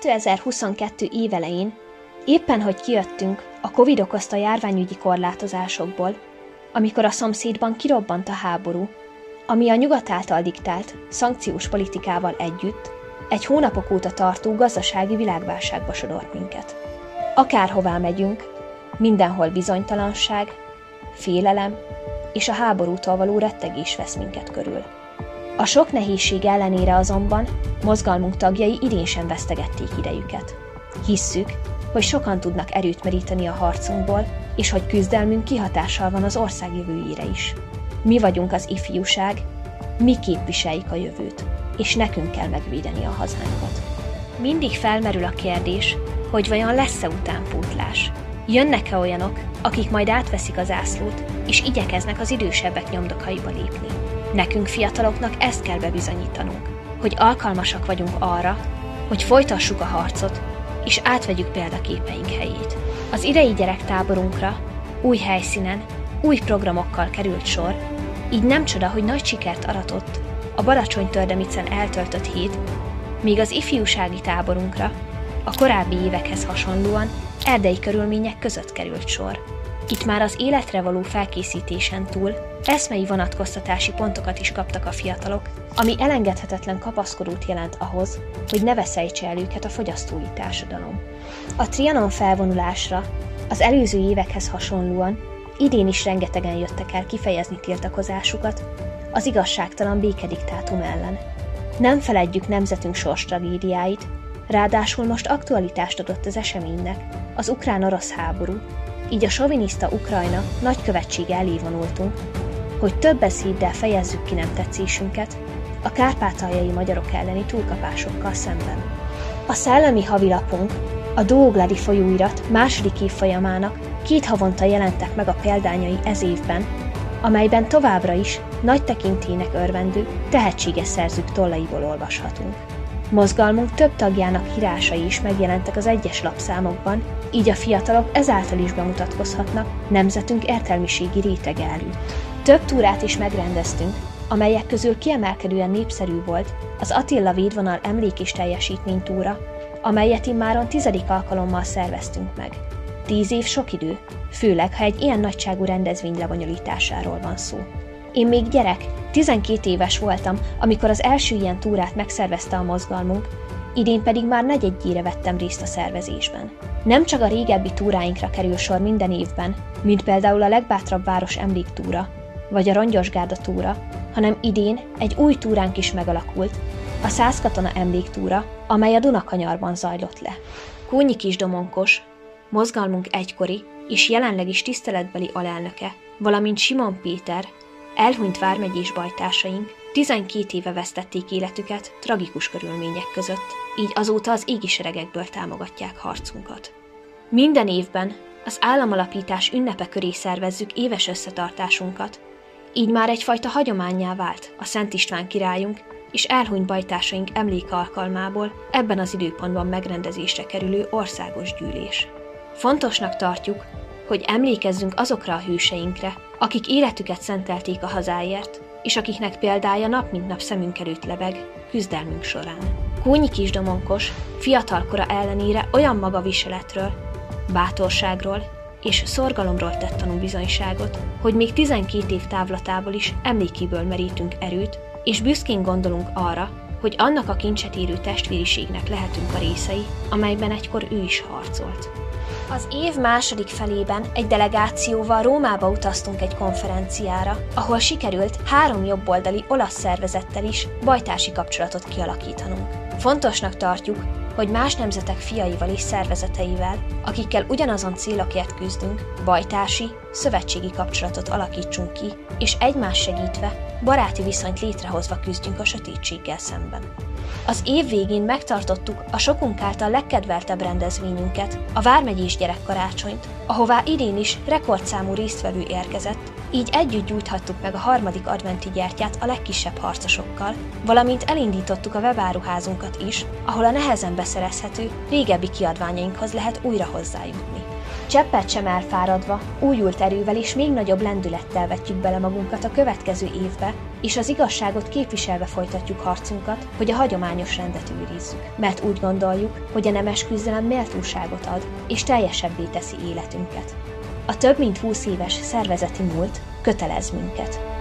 2022 év elején, éppen hogy kijöttünk a Covid okozta járványügyi korlátozásokból, amikor a szomszédban kirobbant a háború, ami a nyugat által diktált szankciós politikával együtt egy hónapok óta tartó gazdasági világválságba sodort minket. Akárhová megyünk, mindenhol bizonytalanság, félelem és a háborútól való rettegés vesz minket körül. A sok nehézség ellenére azonban mozgalmunk tagjai idén sem vesztegették idejüket. Hisszük, hogy sokan tudnak erőt meríteni a harcunkból, és hogy küzdelmünk kihatással van az ország jövőjére is. Mi vagyunk az ifjúság, mi képviseljük a jövőt, és nekünk kell megvédeni a hazánkat. Mindig felmerül a kérdés, hogy vajon lesz-e utánpótlás? Jönnek-e olyanok, akik majd átveszik az ászlót, és igyekeznek az idősebbek nyomdokaiba lépni? Nekünk fiataloknak ezt kell bebizonyítanunk, hogy alkalmasak vagyunk arra, hogy folytassuk a harcot, és átvegyük példaképeink helyét. Az idei gyerektáborunkra új helyszínen, új programokkal került sor, így nem csoda, hogy nagy sikert aratott a Balacsony-Tördemicen eltöltött hét, míg az ifjúsági táborunkra a korábbi évekhez hasonlóan erdei körülmények között került sor. Itt már az életre való felkészítésen túl eszmei vonatkoztatási pontokat is kaptak a fiatalok, ami elengedhetetlen kapaszkodót jelent ahhoz, hogy ne veszejtse el őket a fogyasztói társadalom. A Trianon felvonulásra az előző évekhez hasonlóan idén is rengetegen jöttek el kifejezni tiltakozásukat az igazságtalan békediktátum ellen. Nem feledjük nemzetünk sorstragédiáit, ráadásul most aktualitást adott az eseménynek az ukrán-orosz háború, így a soviniszta Ukrajna nagykövetsége elé vonultunk, hogy több beszéddel fejezzük ki nem tetszésünket a kárpátaljai magyarok elleni túlkapásokkal szemben. A szellemi havilapunk, a Dóglati folyóirat második évfolyamának 2 havonta jelentek meg a példányai ez évben, amelyben továbbra is nagy tekintélynek örvendő, tehetséges szerzők tollaiból olvashatunk. Mozgalmunk több tagjának írásai is megjelentek az egyes lapszámokban, így a fiatalok ezáltal is bemutatkozhatnak nemzetünk értelmiségi rétege előtt. Több túrát is megrendeztünk, amelyek közül kiemelkedően népszerű volt az Attila védvonal emlék és teljesítmény túra, amelyet immáron 10. alkalommal szerveztünk meg. 10 év sok idő, főleg, ha egy ilyen nagyságú rendezvény lebonyolításáról van szó. Én még gyerek, 12 éves voltam, amikor az első ilyen túrát megszervezte a mozgalmunk, idén pedig már negyedjére vettem részt a szervezésben. Nem csak a régebbi túráinkra kerül sor minden évben, mint például a legbátrabb város emléktúra, vagy a rongyosgárda túra, hanem idén egy új túránk is megalakult, a Százkatona emléktúra, amely a Dunakanyarban zajlott le. Kónyi Kisdomonkos, mozgalmunk egykori és jelenleg is tiszteletbeli alelnöke, valamint Simon Péter, elhunyt vármegyés bajtársaink 12 éve vesztették életüket tragikus körülmények között, így azóta az égi seregekből támogatják harcunkat. Minden évben az államalapítás ünnepe köré szervezzük éves összetartásunkat, így már egyfajta hagyománnyá vált a Szent István királyunk és elhunyt bajtársaink emléke alkalmából ebben az időpontban megrendezésre kerülő országos gyűlés. Fontosnak tartjuk, hogy emlékezzünk azokra a hőseinkre, akik életüket szentelték a hazáért, és akiknek példája nap mint nap szemünk előtt lebeg küzdelmünk során. Kónyi Kisdomonkos fiatalkora ellenére olyan magaviseletről, bátorságról és szorgalomról tett tanúbizonyságot, hogy még 12 év távlatából is emlékéből merítünk erőt, és büszkén gondolunk arra, hogy annak a kincset érő testvériségnek lehetünk a részei, amelyben egykor ő is harcolt. Az év második felében egy delegációval Rómába utaztunk egy konferenciára, ahol sikerült 3 jobboldali olasz szervezettel is bajtársi kapcsolatot kialakítanunk. Fontosnak tartjuk, hogy más nemzetek fiaival és szervezeteivel, akikkel ugyanazon célokért küzdünk, bajtársi, szövetségi kapcsolatot alakítsunk ki, és egymást segítve, baráti viszonyt létrehozva küzdjünk a sötétséggel szemben. Az év végén megtartottuk a sokunk által legkedveltebb rendezvényünket, a vármegyés gyerekkarácsonyt, ahová idén is rekordszámú résztvevő érkezett, így együtt gyújthattuk meg a 3. adventi gyertyát a legkisebb harcosokkal, valamint elindítottuk a webáruházunkat is, ahol a nehezen beszerezhető régebbi kiadványainkhoz lehet újra hozzájutni. Cseppet sem elfáradva, újult erővel és még nagyobb lendülettel vetjük bele magunkat a következő évbe, és az igazságot képviselve folytatjuk harcunkat, hogy a hagyományos rendet őrizzük. Mert úgy gondoljuk, hogy a nemes küzdelem méltóságot ad, és teljesebbé teszi életünket. A több mint 20 éves szervezeti múlt kötelez minket.